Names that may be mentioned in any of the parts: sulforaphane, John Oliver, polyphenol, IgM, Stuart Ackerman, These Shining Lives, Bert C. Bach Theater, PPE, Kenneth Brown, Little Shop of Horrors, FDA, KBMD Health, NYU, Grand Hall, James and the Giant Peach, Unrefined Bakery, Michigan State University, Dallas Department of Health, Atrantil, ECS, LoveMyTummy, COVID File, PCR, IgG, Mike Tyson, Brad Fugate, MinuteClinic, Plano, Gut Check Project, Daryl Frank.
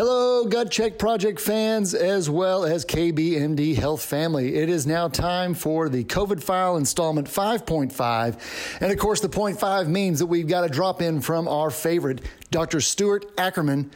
Hello, Gut Check Project fans, as well as KBMD Health family. It is now time for the COVID File installment 5.5. And of course, the 0.5 means that we've got a drop in from our favorite, Dr. Stuart Ackerman.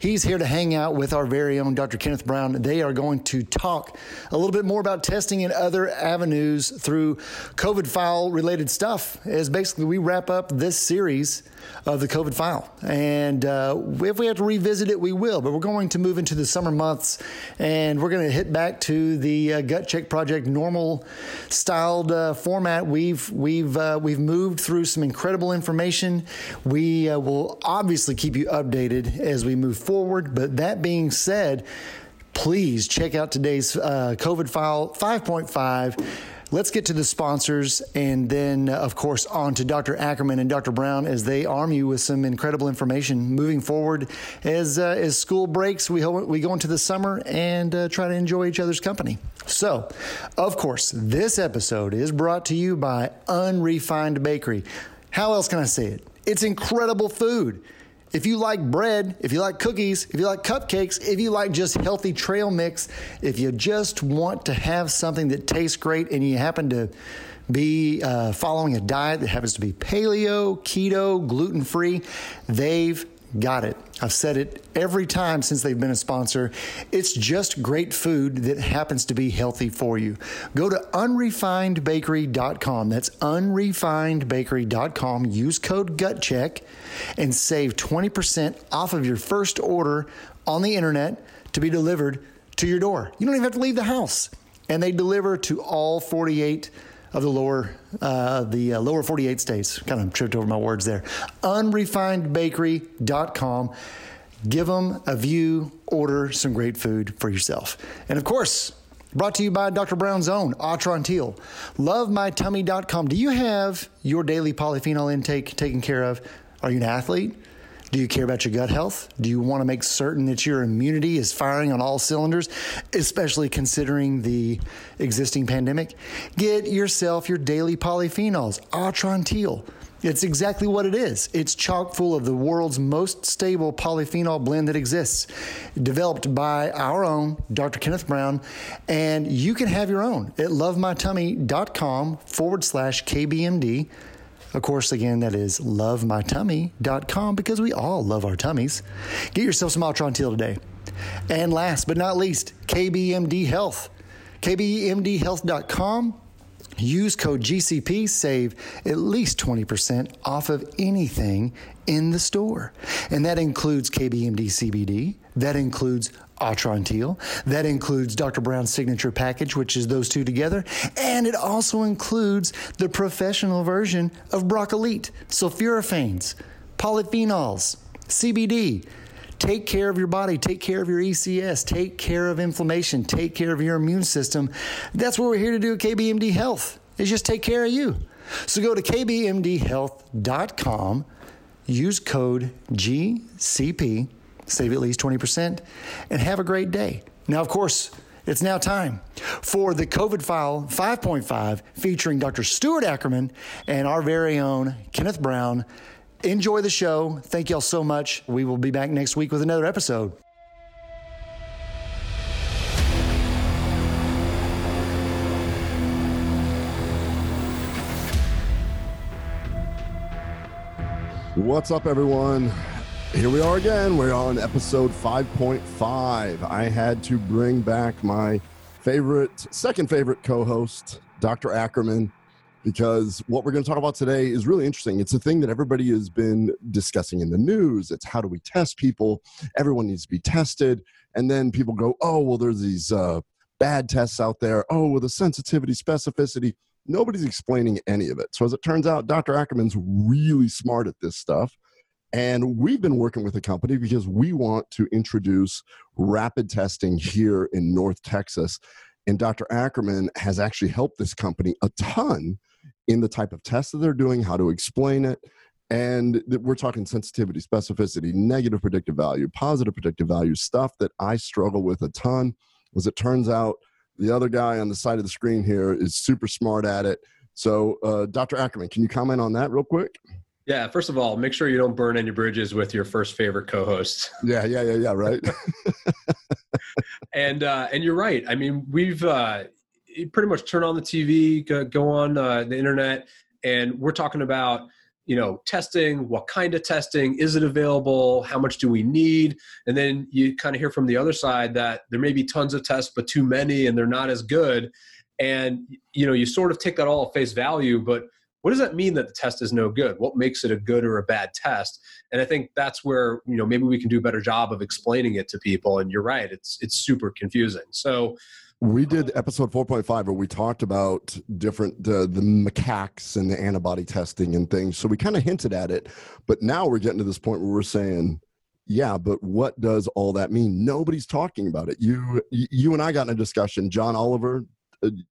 He's here to hang out with our very own Dr. Kenneth Brown. They are going to talk a little bit more about testing and other avenues through COVID File related stuff as basically we wrap up this series of the COVID File. And if we have to revisit it, we will. But we're going to move into the summer months and we're going to hit back to the Gut Check Project normal styled format. We've moved through some incredible information. We will obviously keep you updated as we move forward. But that being said, please check out today's COVID File 5.5. Let's get to the sponsors and then, of course, on to Dr. Ackerman and Dr. Brown as they arm you with some incredible information moving forward. As school breaks, we go into the summer and try to enjoy each other's company. So, of course, this episode is brought to you by Unrefined Bakery. How else can I say it? It's incredible food. If you like bread, if you like cookies, if you like cupcakes, if you like just healthy trail mix, if you just want to have something that tastes great and you happen to be following a diet that happens to be paleo, keto, gluten-free, they've got it. I've said it every time since they've been a sponsor. It's just great food that happens to be healthy for you. Go to unrefinedbakery.com. That's unrefinedbakery.com. Use code GUTCHECK and save 20% off of your first order on the internet to be delivered to your door. You don't even have to leave the house. And they deliver to all 48 of the lower 48 states. Kind of tripped over my words there. Unrefinedbakery.com. Give them a view, order some great food for yourself. And of course, brought to you by Dr. Brown's own, Atrantil. LoveMyTummy.com. Do you have your daily polyphenol intake taken care of? Are you an athlete? Do you care about your gut health? Do you want to make certain that your immunity is firing on all cylinders, especially considering the existing pandemic? Get yourself your daily polyphenols, Atrantil. It's exactly what it is. It's chock full of the world's most stable polyphenol blend that exists, developed by our own Dr. Kenneth Brown, and you can have your own at lovemytummy.com/KBMD. Of course, again, that is lovemytummy.com because we all love our tummies. Get yourself some Atrantil today. And last but not least, KBMD Health. KBMDhealth.com. Use code GCP, save at least 20% off of anything in the store. And that includes KBMD CBD. That includes Atrantil. That includes Dr. Brown's signature package, which is those two together. And it also includes the professional version of Broccolite, sulforaphanes, polyphenols, CBD. Take care of your body. Take care of your ECS. Take care of inflammation. Take care of your immune system. That's what we're here to do at KBMD Health, is just take care of you. So go to kbmdhealth.com, use code GCP, save at least 20%, and have a great day. Now, of course, it's now time for the COVID File 5.5 featuring Dr. Stuart Ackerman and our very own Kenneth Brown. Enjoy the show. Thank y'all so much. We will be back next week with another episode. What's up, everyone? Here we are again. We're on episode 5.5. I had to bring back my second favorite co-host, Dr. Ackerman, because what we're going to talk about today is really interesting. It's a thing that everybody has been discussing in the news. It's how do we test people? Everyone needs to be tested. And then people go, oh, well, there's these bad tests out there. Oh, well, the sensitivity, specificity. Nobody's explaining any of it. So as it turns out, Dr. Ackerman's really smart at this stuff. And we've been working with a company because we want to introduce rapid testing here in North Texas. And Dr. Ackerman has actually helped this company a ton in the type of tests that they're doing, how to explain it. And we're talking sensitivity, specificity, negative predictive value, positive predictive value, stuff that I struggle with a ton. As it turns out, the other guy on the side of the screen here is super smart at it. So Dr. Ackerman, can you comment on that real quick? Yeah, first of all, make sure you don't burn any bridges with your first favorite co-host. Yeah, right. And you're right. I mean, we've pretty much turn on the TV, go on the internet, and we're talking about, you know, testing, what kind of testing, is it available, how much do we need? And then you kind of hear from the other side that there may be tons of tests, but too many, and they're not as good. And, you know, you sort of take that all at face value, but what does that mean that the test is no good? What makes it a good or a bad test? And I think that's where, you know, maybe we can do a better job of explaining it to people. And you're right, it's super confusing. So we did episode 4.5 where we talked about different, the macaques and the antibody testing and things. So we kind of hinted at it, but now we're getting to this point where we're saying, yeah, but what does all that mean? Nobody's talking about it. You and I got in a discussion, John Oliver,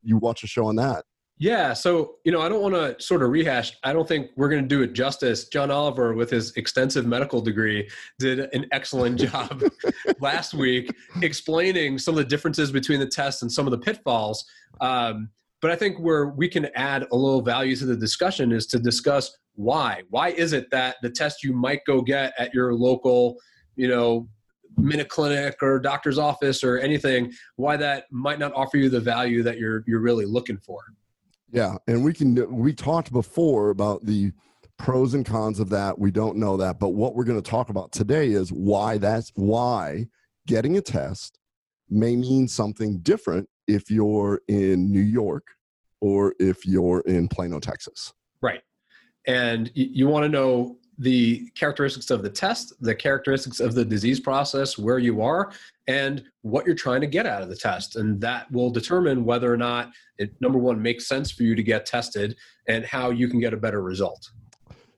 you watch a show on that. Yeah. So, you know, I don't want to sort of rehash. I don't think we're going to do it justice. John Oliver, with his extensive medical degree, did an excellent job last week explaining some of the differences between the tests and some of the pitfalls. But I think where we can add a little value to the discussion is to discuss why. Why is it that the test you might go get at your local, you know, MinuteClinic or doctor's office or anything, why that might not offer you the value that you're really looking for? Yeah. And we talked before about the pros and cons of that. We don't know that, but what we're going to talk about today is why getting a test may mean something different if you're in New York or if you're in Plano, Texas. Right. And you want to know the characteristics of the test, the characteristics of the disease process, where you are, and what you're trying to get out of the test. And that will determine whether or not it, number one, makes sense for you to get tested and how you can get a better result.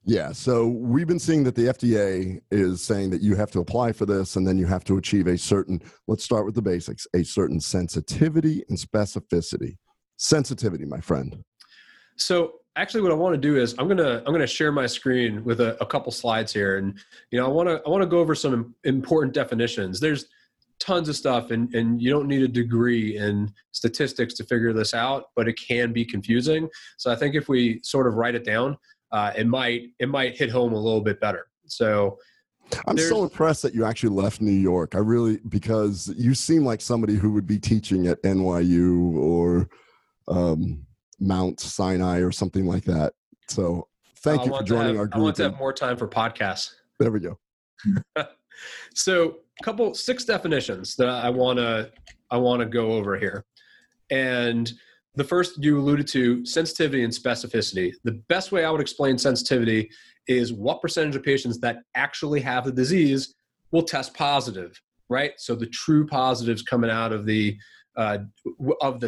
Yeah. So we've been seeing that the FDA is saying that you have to apply for this and then you have to achieve a certain, let's start with the basics, a certain sensitivity and specificity. Sensitivity, my friend. So actually, what I want to do is I'm gonna share my screen with a couple slides here, and you know I wanna go over some important definitions. There's tons of stuff, and you don't need a degree in statistics to figure this out, but it can be confusing. So I think if we sort of write it down, it might hit home a little bit better. So I'm so impressed that you actually left New York. I really, because you seem like somebody who would be teaching at NYU or Mount Sinai or something like that. So thank you for joining our group. I want to have more time for podcasts. There we go. So six definitions that I want to go over here. And the first you alluded to, sensitivity and specificity. The best way I would explain sensitivity is what percentage of patients that actually have the disease will test positive, right? So the true positives coming out of the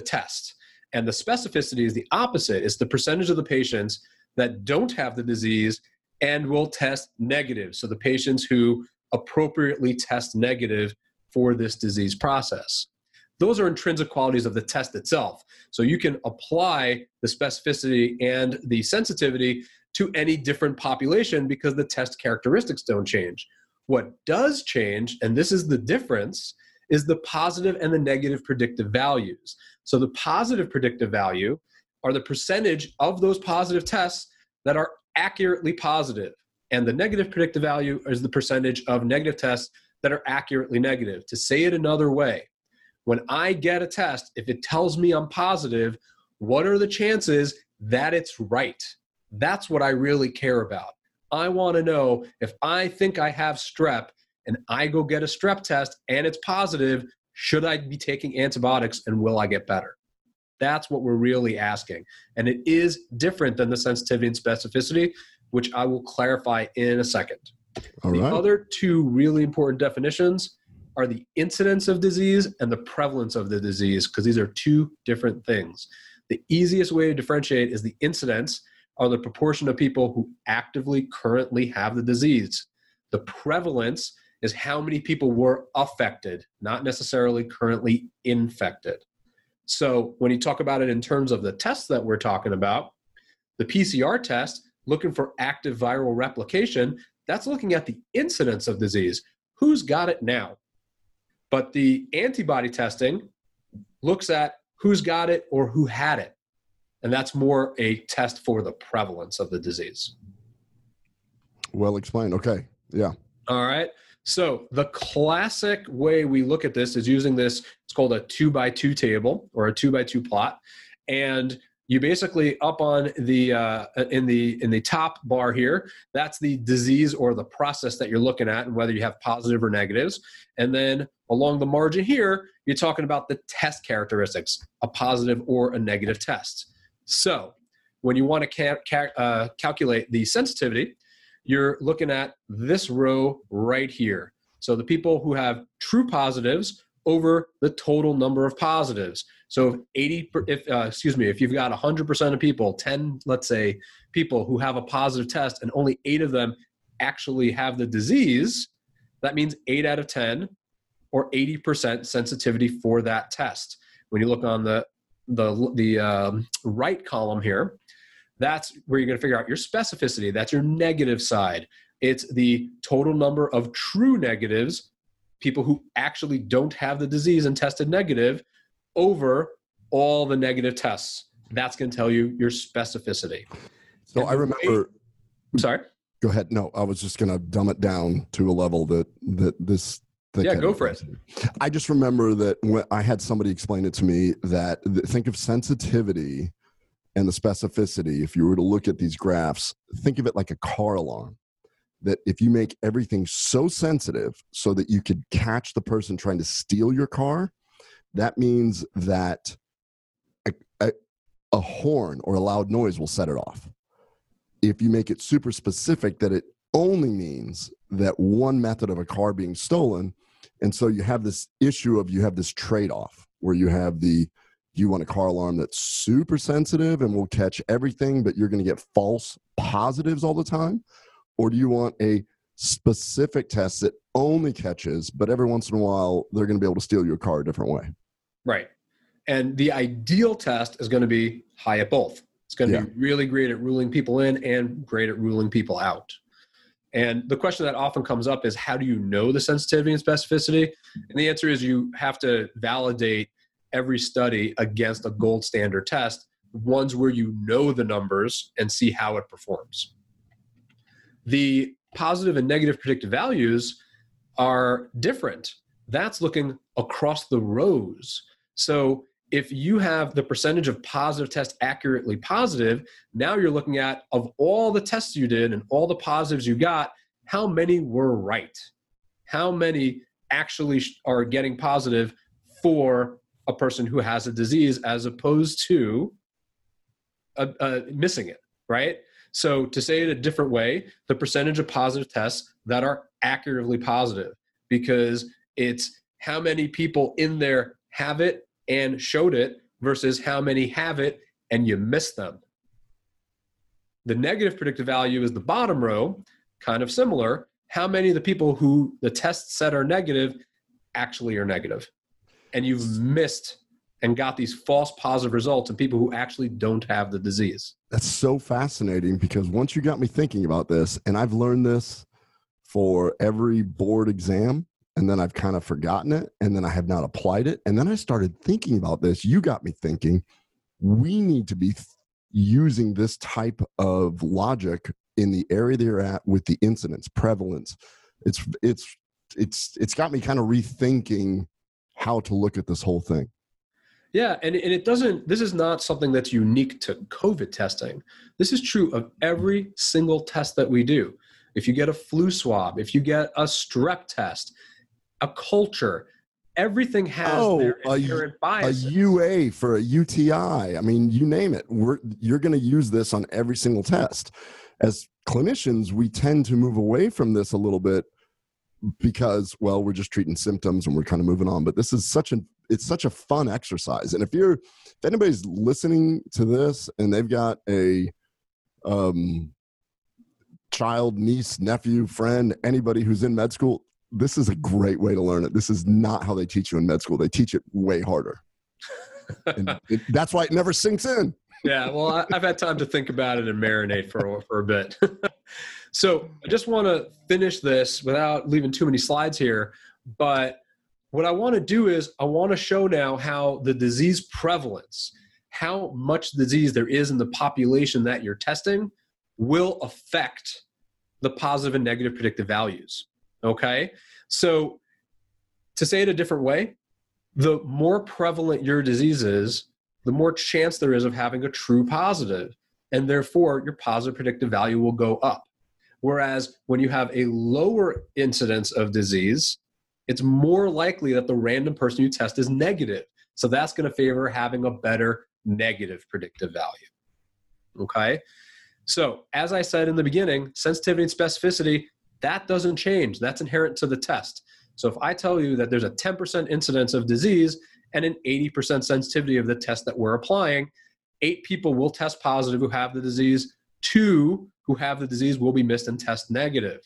test. And the specificity is the opposite. It's the percentage of the patients that don't have the disease and will test negative. So the patients who appropriately test negative for this disease process. Those are intrinsic qualities of the test itself. So you can apply the specificity and the sensitivity to any different population because the test characteristics don't change. What does change, and this is the difference, is the positive and the negative predictive values. So the positive predictive value are the percentage of those positive tests that are accurately positive. And the negative predictive value is the percentage of negative tests that are accurately negative. To say it another way, when I get a test, if it tells me I'm positive, what are the chances that it's right? That's what I really care about. I want to know if I think I have strep, and I go get a strep test and it's positive, should I be taking antibiotics and will I get better? That's what we're really asking. And it is different than the sensitivity and specificity, which I will clarify in a second. All right. The other two really important definitions are the incidence of disease and the prevalence of the disease, because these are two different things. The easiest way to differentiate is the incidence are the proportion of people who actively currently have the disease. The prevalence is how many people were affected, not necessarily currently infected. So when you talk about it in terms of the tests that we're talking about, the PCR test, looking for active viral replication, that's looking at the incidence of disease. Who's got it now? But the antibody testing looks at who's got it or who had it. And that's more a test for the prevalence of the disease. Well explained. Okay. Yeah. All right. So the classic way we look at this is using this, it's called a 2x2 table or a 2x2 plot. And you basically up on the, in the top bar here, that's the disease or the process that you're looking at and whether you have positive or negatives. And then along the margin here, you're talking about the test characteristics, a positive or a negative test. So when you want to calculate the sensitivity, you're looking at this row right here. So the people who have true positives over the total number of positives. So if you've got 100% of people, 10, let's say, people who have a positive test and only 8 of them actually have the disease, that means 8 out of 10 or 80% sensitivity for that test. When you look on the right column here, that's where you're going to figure out your specificity. That's your negative side. It's the total number of true negatives, people who actually don't have the disease and tested negative, over all the negative tests. That's going to tell you your specificity. So I remember... Sorry? Go ahead. No, I was just going to dumb it down to a level that this... Yeah, go for it. I just remember that when I had somebody explain it to me that think of sensitivity and the specificity, if you were to look at these graphs, think of it like a car alarm, that if you make everything so sensitive so that you could catch the person trying to steal your car, that means that a horn or a loud noise will set it off. If you make it super specific, that it only means that one method of a car being stolen. And so you have this issue of you have this trade-off where you have you want a car alarm that's super sensitive and will catch everything, but you're going to get false positives all the time? Or do you want a specific test that only catches, but every once in a while, they're going to be able to steal your car a different way? Right. And the ideal test is going to be high at both. It's going to be really great at ruling people in and great at ruling people out. And the question that often comes up is, how do you know the sensitivity and specificity? And the answer is you have to validate every study against a gold standard test, ones where you know the numbers and see how it performs. The positive and negative predictive values are different. That's looking across the rows. So if you have the percentage of positive tests accurately positive, now you're looking at, of all the tests you did and all the positives you got, how many were right? How many actually are getting positive for a person who has a disease as opposed to missing it, right? So to say it a different way, the percentage of positive tests that are accurately positive, because it's how many people in there have it and showed it versus how many have it and you miss them. The negative predictive value is the bottom row, kind of similar. How many of the people who the test said are negative actually are negative? And you've missed and got these false positive results in people who actually don't have the disease. That's so fascinating, because once you got me thinking about this, and I've learned this for every board exam, and then I've kind of forgotten it, and then I have not applied it. And then I started thinking about this. You got me thinking, we need to be using this type of logic in the area that you're at with the incidence, prevalence. It's got me kind of rethinking how to look at this whole thing. Yeah, and it doesn't, this is not something that's unique to COVID testing. This is true of every single test that we do. If you get a flu swab, if you get a strep test, a culture, everything has their inherent biases. A UA for a UTI, I mean, you name it. You're going to use this on every single test. As clinicians, we tend to move away from this a little bit, because, well, we're just treating symptoms and we're kind of moving on. But this is such a fun exercise. And if anybody's listening to this and they've got a child, niece, nephew, friend, anybody who's in med school, this is a great way to learn it. This is not how they teach you in med school. They teach it way harder. That's why it never sinks in. Yeah, well, I've had time to think about it and marinate for a bit. So I just want to finish this without leaving too many slides here. But what I want to do is I want to show now how the disease prevalence, how much disease there is in the population that you're testing, will affect the positive and negative predictive values, okay? So to say it a different way, the more prevalent your disease is, the more chance there is of having a true positive, and therefore your positive predictive value will go up. Whereas when you have a lower incidence of disease, it's more likely that the random person you test is negative. So that's going to favor having a better negative predictive value. Okay. So as I said in the beginning, sensitivity and specificity, that doesn't change. That's inherent to the test. So if I tell you that there's a 10% incidence of disease and an 80% sensitivity of the test that we're applying, 8 people will test positive who have the disease, 2 who have the disease will be missed and test negative.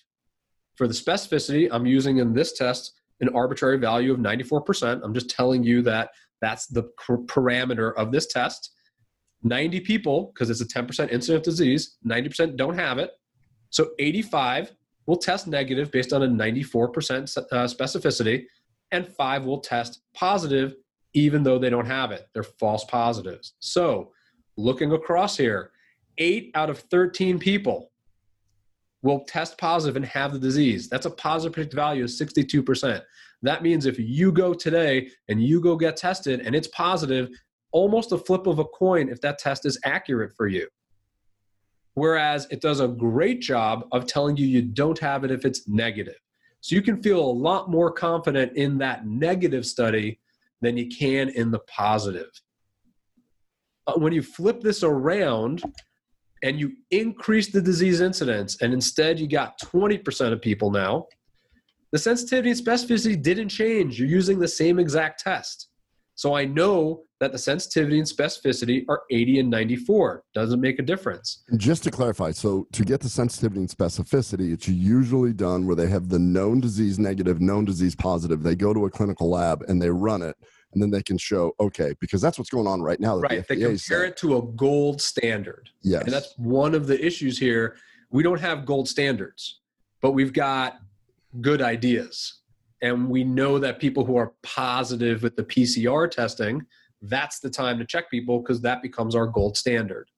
For the specificity, I'm using in this test an arbitrary value of 94%. I'm just telling you that that's the parameter of this test. 90 people, because it's a 10% incident of disease, 90% don't have it. So 85 will test negative based on a 94% specificity, and 5 will test positive even though they don't have it. They're false positives. So looking across here, 8 out of 13 people will test positive and have the disease. That's a positive predictive value of 62%. That means if you go today and you go get tested and it's positive, almost a flip of a coin if that test is accurate for you. Whereas it does a great job of telling you you don't have it if it's negative. So you can feel a lot more confident in that negative study than you can in the positive. When you flip this around and you increase the disease incidence, and instead you got 20% of people now, the sensitivity and specificity didn't change. You're using the same exact test. So I know that the sensitivity and specificity are 80 and 94. Doesn't make a difference. Just to clarify, so to get the sensitivity and specificity, it's usually done where they have the known disease negative, known disease positive. They go to a clinical lab and they run it, and then they can show, okay, because that's what's going on right now. Right, they compare it to a gold standard. Yes. And that's one of the issues here. We don't have gold standards, but we've got good ideas. And we know that people who are positive with the PCR testing, that's the time to check people because that becomes our gold standard.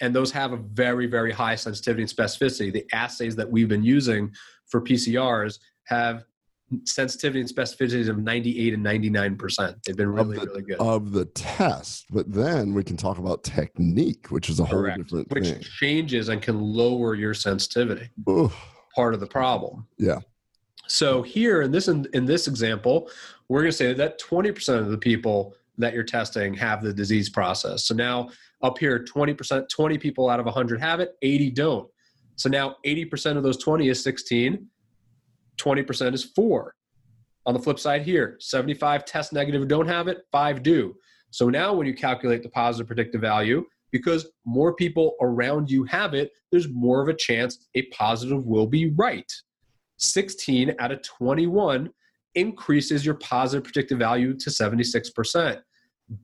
And those have a very, very high sensitivity and specificity. The assays that we've been using for PCRs have sensitivity and specificities of 98 and 99%. They've been really good. Of the test, but then we can talk about technique, which is a whole different thing. Which changes and can lower your sensitivity. Oof. Part of the problem. Yeah. So here in this example, we're going to say that 20% of the people that you're testing have the disease process. So now up here, 20%, 20 people out of 100 have it, 80 don't. So now 80% of those 20 is 16, 20% is 4. On the flip side here, 75 test negative who don't have it, 5 do. So now when you calculate the positive predictive value, because more people around you have it, there's more of a chance a positive will be right. 16 out of 21 increases your positive predictive value to 76%.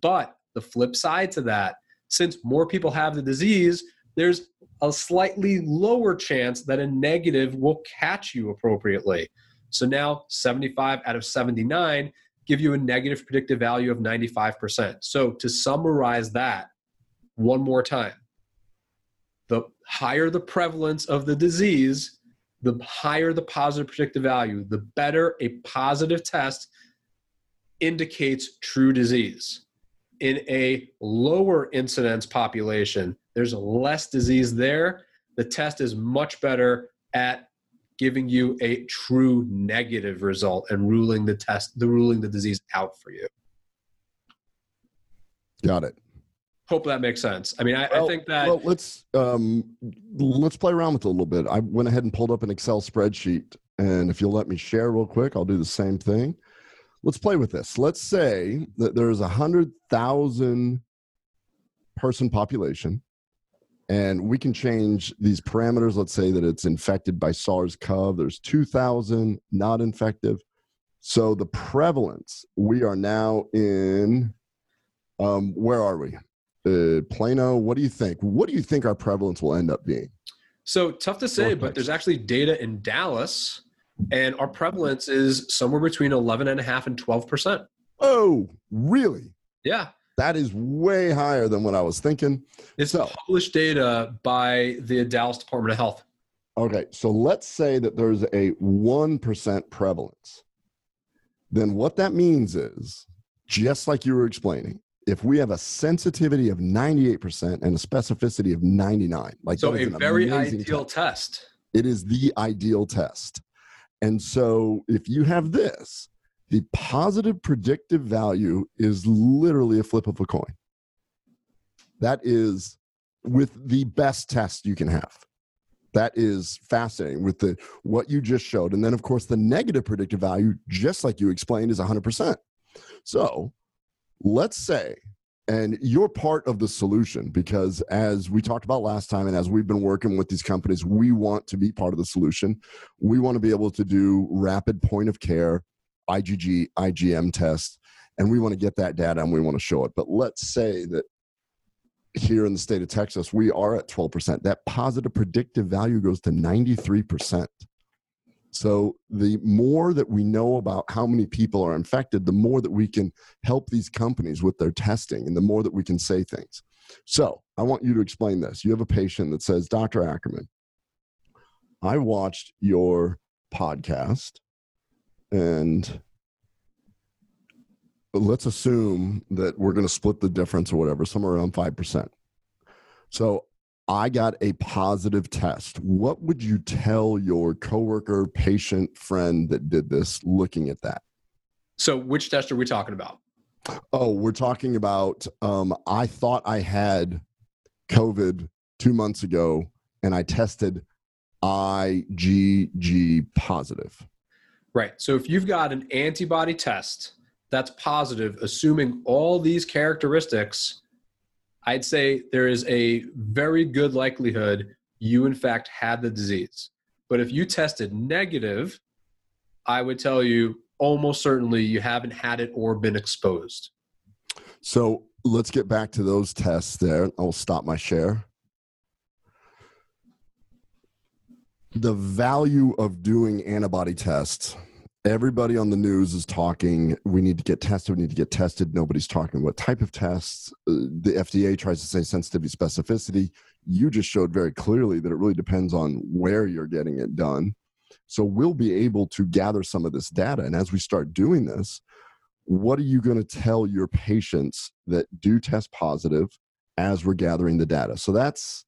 But the flip side to that, since more people have the disease, there's a slightly lower chance that a negative will catch you appropriately. So now 75 out of 79 give you a negative predictive value of 95%. So to summarize that one more time, the higher the prevalence of the disease, the higher the positive predictive value, the better a positive test indicates true disease. In a lower incidence population, there's less disease there. The test is much better at giving you a true negative result and ruling the disease out for you. Got it. Hope that makes sense. I mean, I think that... Well, let's play around with it a little bit. I went ahead and pulled up an Excel spreadsheet, and if you'll let me share real quick, I'll do the same thing. Let's play with this. Let's say that there's 100,000 person population, and we can change these parameters. Let's say that it's infected by SARS-CoV. There's 2,000 not infective. So the prevalence, we are now in... where are we? Plano, what do you think? What do you think our prevalence will end up being? So tough to say, but there's actually data in Dallas, and our prevalence is somewhere between 11.5 and 12%. Oh, really? Yeah. That is way higher than what I was thinking. It's published data by the Dallas Department of Health. Okay, so let's say that there's a 1% prevalence. Then what that means is, just like you were explaining, if we have a sensitivity of 98% and a specificity of 99%, like so a very ideal test. It is the ideal test. And so if you have this, the positive predictive value is literally a flip of a coin. That is with the best test you can have. That is fascinating with the what you just showed. And then of course the negative predictive value, just like you explained, is 100%. So let's say, and you're part of the solution, because as we talked about last time and as we've been working with these companies, we want to be part of the solution. We want to be able to do rapid point of care, IgG, IgM tests, and we want to get that data and we want to show it. But let's say that here in the state of Texas, we are at 12%. That positive predictive value goes to 93%. So the more that we know about how many people are infected, the more that we can help these companies with their testing and the more that we can say things. So I want you to explain this. You have a patient that says, Dr. Ackerman, I watched your podcast and let's assume that we're going to split the difference or whatever, somewhere around 5%. So I got a positive test. What would you tell your coworker, patient, friend that did this looking at that? So which test are we talking about? Oh, we're talking about, I thought I had COVID 2 months ago and I tested IgG positive. Right. So if you've got an antibody test that's positive, assuming all these characteristics, I'd say there is a very good likelihood you, in fact, had the disease. But if you tested negative, I would tell you almost certainly you haven't had it or been exposed. So let's get back to those tests there. I'll stop my share. The value of doing antibody tests. Everybody on the news is talking, we need to get tested, we need to get tested. Nobody's talking what type of tests. The FDA tries to say sensitivity, specificity. You just showed very clearly that it really depends on where you're getting it done. So we'll be able to gather some of this data. And as we start doing this, what are you going to tell your patients that do test positive as we're gathering the data? So that's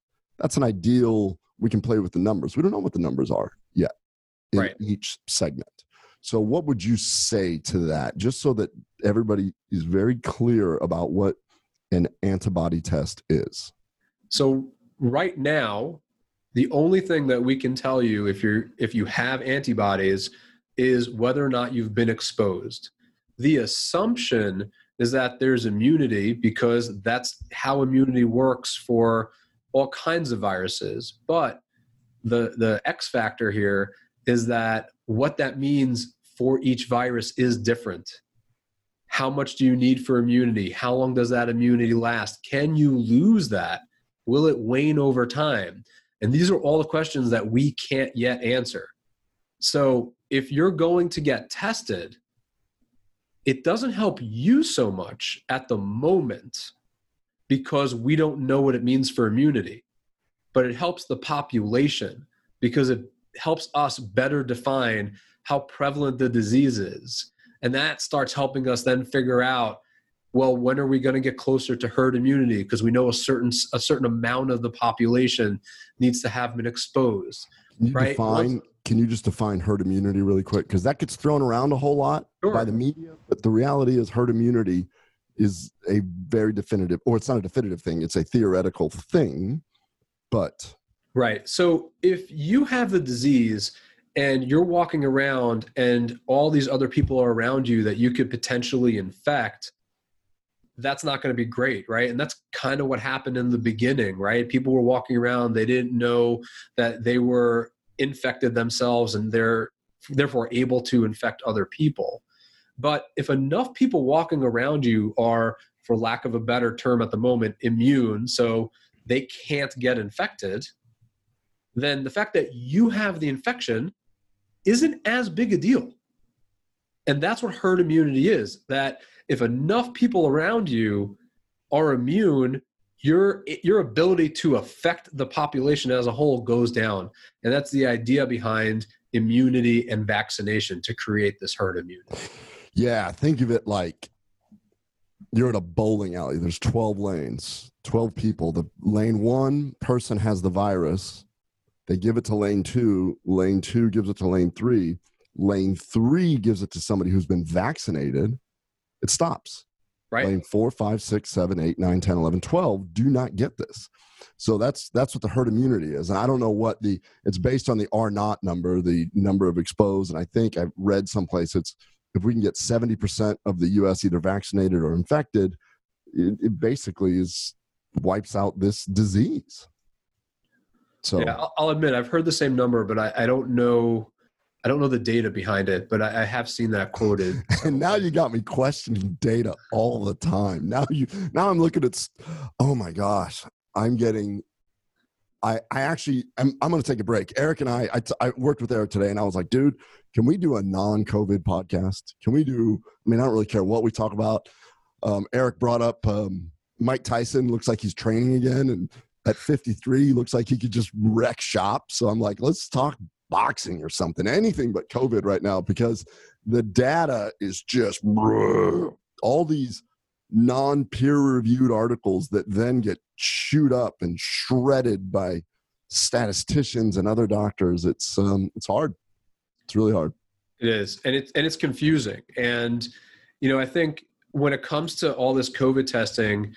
an ideal, we can play with the numbers. We don't know what the numbers are yet in right. each segment. So what would you say to that, just so that everybody is very clear about what an antibody test is? So right now, the only thing that we can tell you if you have antibodies is whether or not you've been exposed. The assumption is that there's immunity because that's how immunity works for all kinds of viruses. But the X factor here is that what that means for each virus is different. How much do you need for immunity? How long does that immunity last? Can you lose that? Will it wane over time? And these are all the questions that we can't yet answer. So if you're going to get tested, it doesn't help you so much at the moment because we don't know what it means for immunity, but it helps the population because it helps us better define how prevalent the disease is. And that starts helping us then figure out, well, when are we going to get closer to herd immunity? Because we know a certain amount of the population needs to have been exposed. Can you just define herd immunity really quick? Because that gets thrown around a whole lot sure. by the media. But the reality is herd immunity is a very definitive, or it's not a definitive thing. It's a theoretical thing, but... Right. So if you have the disease and you're walking around and all these other people are around you that you could potentially infect, that's not going to be great, right? And that's kind of what happened in the beginning, right? People were walking around. They didn't know that they were infected themselves and they're therefore able to infect other people. But if enough people walking around you are, for lack of a better term at the moment, immune, so they can't get infected, then the fact that you have the infection isn't as big a deal. And that's what herd immunity is, that if enough people around you are immune, your ability to affect the population as a whole goes down. And that's the idea behind immunity and vaccination, to create this herd immunity. Yeah, think of it like you're in a bowling alley. There's 12 lanes, 12 people. The lane one person has the virus. They give it to lane two. Lane two gives it to lane three. Lane three gives it to somebody who's been vaccinated. It stops. Right. Lane 4, 5, 6, 7, 8, 9, 10, 11, 12 do not get this. So that's what the herd immunity is. And I don't know what the, it's based on the R0 number, the number of exposed. And I think I've read someplace it's, if we can get 70% of the U.S. either vaccinated or infected, it basically is wipes out this disease. So yeah, I'll admit I've heard the same number, but I don't know the data behind it. But I have seen that quoted. So. And now you got me questioning data all the time. Now I'm looking at, oh my gosh, I'm getting. I'm going to take a break. Eric and I worked with Eric today, and I was like, dude, can we do a non-COVID podcast? Can we do, I mean, I don't really care what we talk about. Eric brought up Mike Tyson. Looks like he's training again. And at 53, looks like he could just wreck shop. So I'm like, let's talk boxing or something, anything but COVID right now, because the data is just all these non-peer-reviewed articles that then get chewed up and shredded by statisticians and other doctors. It's hard. It's really hard. It is, and it's confusing. And you know, I think when it comes to all this COVID testing,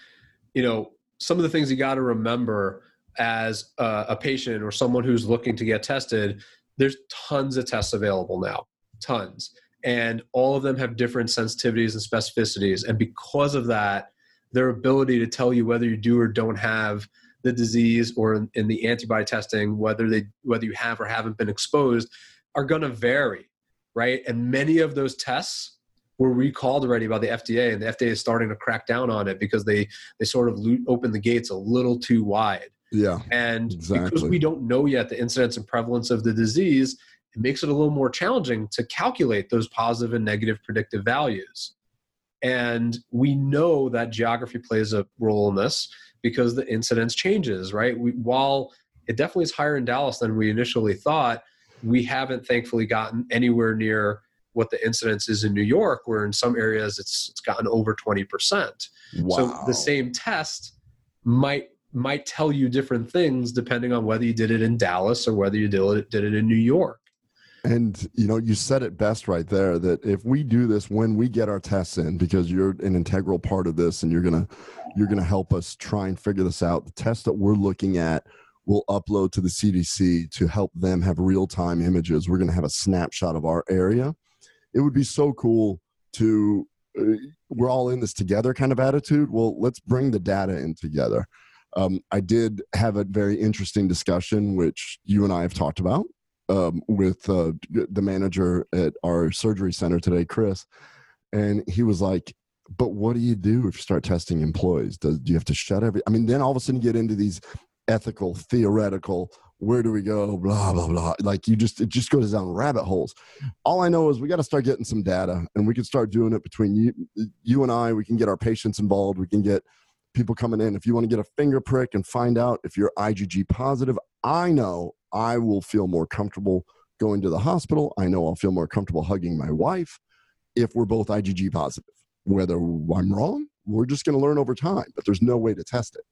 you know, some of the things you got to remember as a patient or someone who's looking to get tested, there's tons of tests available now, tons. And all of them have different sensitivities and specificities. And because of that, their ability to tell you whether you do or don't have the disease, or in the antibody testing, whether you have or haven't been exposed, are going to vary, right? And many of those tests were recalled already by the FDA, and the FDA is starting to crack down on it because they sort of opened the gates a little too wide. Yeah, and exactly. Because we don't know yet the incidence and prevalence of the disease, it makes it a little more challenging to calculate those positive and negative predictive values. And we know that geography plays a role in this because the incidence changes, right? While it definitely is higher in Dallas than we initially thought, we haven't thankfully gotten anywhere near what the incidence is in New York, where in some areas it's gotten over 20%. Wow. So the same test might tell you different things depending on whether you did it in Dallas or whether you did it in New York. And, you know, you said it best right there, that if we do this when we get our tests in, because you're an integral part of this and you're going to help us try and figure this out. The test that we're looking at will upload to the CDC to help them have real-time images. We're going to have a snapshot of our area. It would be so cool to, we're all in this together kind of attitude. Well, let's bring the data in together. I did have a very interesting discussion, which you and I have talked about. With the manager at our surgery center today, Chris, and he was like, but what do you do if you start testing employees? Do you have to shut every... I mean, then all of a sudden you get into these ethical, theoretical, where do we go, blah, blah, blah. Like it just goes down rabbit holes. All I know is we got to start getting some data, and we can start doing it between you and I. We can get our patients involved. We can get people coming in. If you want to get a finger prick and find out if you're IgG positive, I know I will feel more comfortable going to the hospital. I know I'll feel more comfortable hugging my wife if we're both IgG positive. Whether I'm wrong, we're just going to learn over time, but there's no way to test it.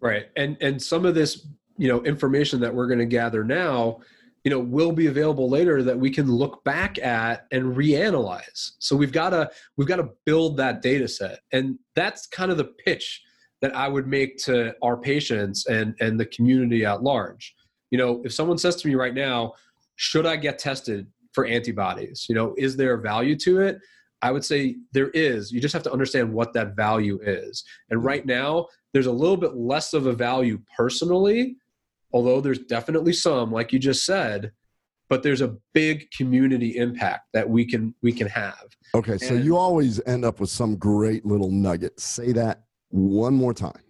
Right. And some of this, you know, information that we're going to gather now, you know, will be available later that we can look back at and reanalyze. So we've got to build that data set. And that's kind of the pitch that I would make to our patients and the community at large. You know, if someone says to me right now, should I get tested for antibodies? You know, is there a value to it? I would say there is. You just have to understand what that value is. And right now, there's a little bit less of a value personally, although there's definitely some, like you just said, but there's a big community impact that we can have. Okay, so you always end up with some great little nugget. Say that one more time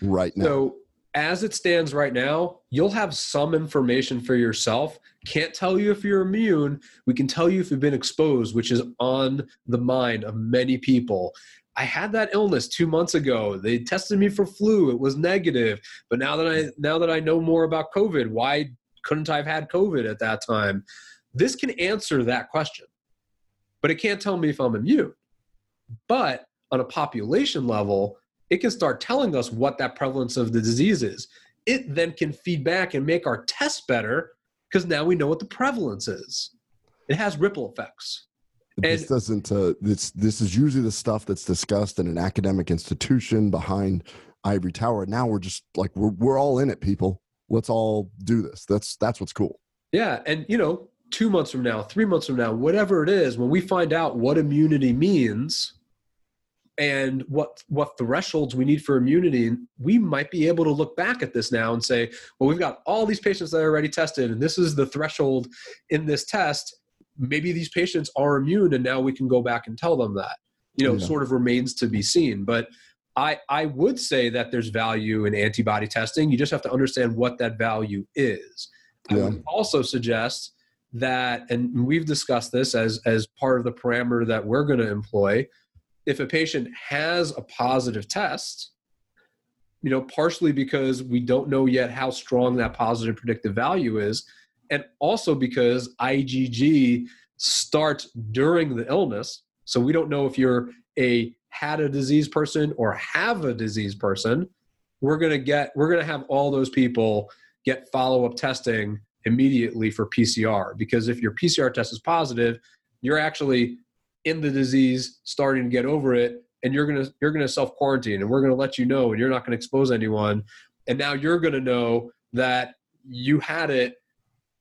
right now. So, as it stands right now, you'll have some information for yourself. Can't tell you if you're immune. We can tell you if you've been exposed, which is on the mind of many people. I had that illness 2 months ago. They tested me for flu. It was negative. But now that I know more about COVID, why couldn't I have had COVID at that time? This can answer that question, but it can't tell me if I'm immune. But on a population level, it can start telling us what that prevalence of the disease is. It then can feed back and make our tests better because now we know what the prevalence is. It has ripple effects. This doesn't. This is usually the stuff that's discussed in an academic institution behind ivory tower. Now we're just like we're all in it, people. Let's all do this. That's what's cool. Yeah, and 2 months from now, 3 months from now, whatever it is, when we find out what immunity means and what thresholds we need for immunity, we might be able to look back at this now and say, well, we've got all these patients that are already tested, and this is the threshold in this test. Maybe these patients are immune, and now we can go back and tell them that, sort of remains to be seen. But I would say that there's value in antibody testing. You just have to understand what that value is. Yeah. I would also suggest that, and we've discussed this as part of the parameter that we're going to employ, if a patient has a positive test, partially because we don't know yet how strong that positive predictive value is, and also because IgG starts during the illness. So we don't know if you're had a disease person or have a disease person. We're going to have all those people get follow-up testing immediately for PCR, because if your PCR test is positive, you're actually in the disease, starting to get over it, and you're going to self-quarantine, and we're going to let you know, and you're not going to expose anyone. And now you're going to know that you had it,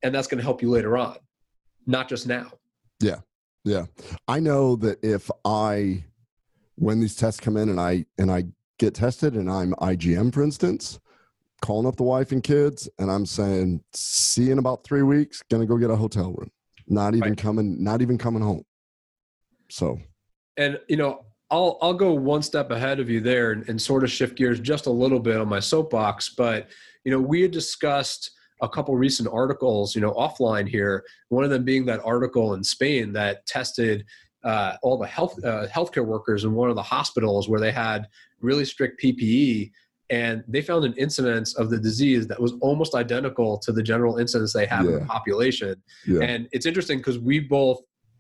and that's going to help you later on, not just now. Yeah. Yeah. I know that when these tests come in and I get tested and I'm IgM, for instance, calling up the wife and kids, and I'm saying, see you in about 3 weeks, going to go get a hotel room, not even coming home. So, and I'll go one step ahead of you there and sort of shift gears just a little bit on my soapbox, but we had discussed a couple recent articles, offline here. One of them being that article in Spain that tested all the healthcare workers in one of the hospitals where they had really strict PPE, and they found an incidence of the disease that was almost identical to the general incidence they have in the population. Yeah. And it's interesting because we both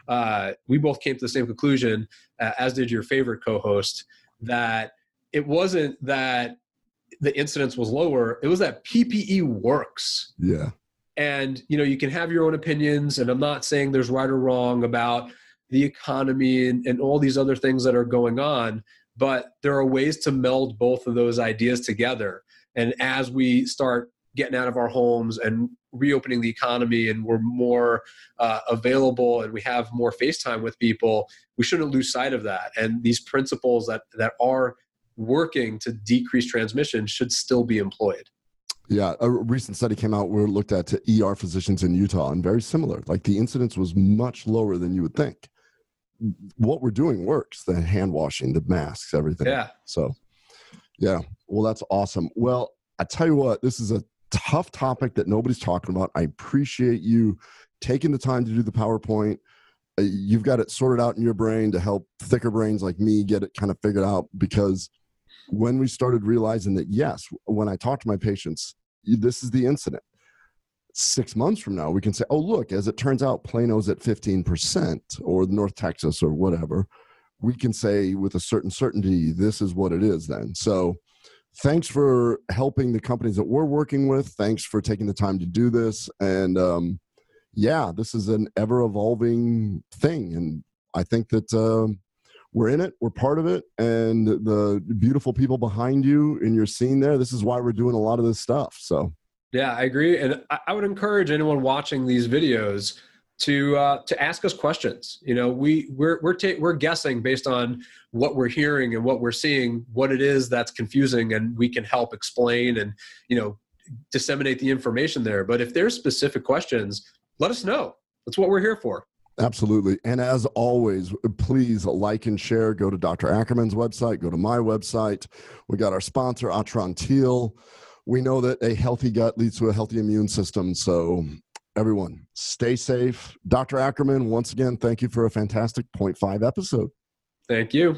came to the same conclusion, as did your favorite co-host, that it wasn't that the incidence was lower. It was that PPE works. Yeah. And, you can have your own opinions, and I'm not saying there's right or wrong about the economy and all these other things that are going on, but there are ways to meld both of those ideas together. And as we start getting out of our homes and reopening the economy, and we're more available, and we have more face time with people, we shouldn't lose sight of that. And these principles that are working to decrease transmission should still be employed. Yeah. A recent study came out where it looked at ER physicians in Utah, and very similar. Like, the incidence was much lower than you would think. What we're doing works, the hand washing, the masks, everything. Yeah. So, yeah. Well, that's awesome. Well, I tell you what, this is a tough topic that nobody's talking about. I appreciate you taking the time to do the PowerPoint. You've got it sorted out in your brain to help thicker brains like me get it kind of figured out, because when we started realizing that, yes, when I talk to my patients, this is the incident. 6 months from now, we can say, oh, look, as it turns out, Plano's at 15% or North Texas or whatever. We can say with a certain certainty, this is what it is then. So thanks for helping the companies that we're working with. Thanks for taking the time to do this. And this is an ever-evolving thing. And I think that we're in it. We're part of it. And the beautiful people behind you in your scene there, this is why we're doing a lot of this stuff. So, yeah, I agree. And I would encourage anyone watching these videos to ask us questions. We're guessing based on what we're hearing and what we're seeing, what it is that's confusing, and we can help explain and, disseminate the information there. But if there's specific questions, let us know. That's what we're here for. Absolutely. And as always, please like and share. Go to Dr. Ackerman's website. Go to my website. We got our sponsor, Atrantil. We know that a healthy gut leads to a healthy immune system. So everyone, stay safe. Dr. Ackerman, once again, thank you for a fantastic 0.5 episode. Thank you.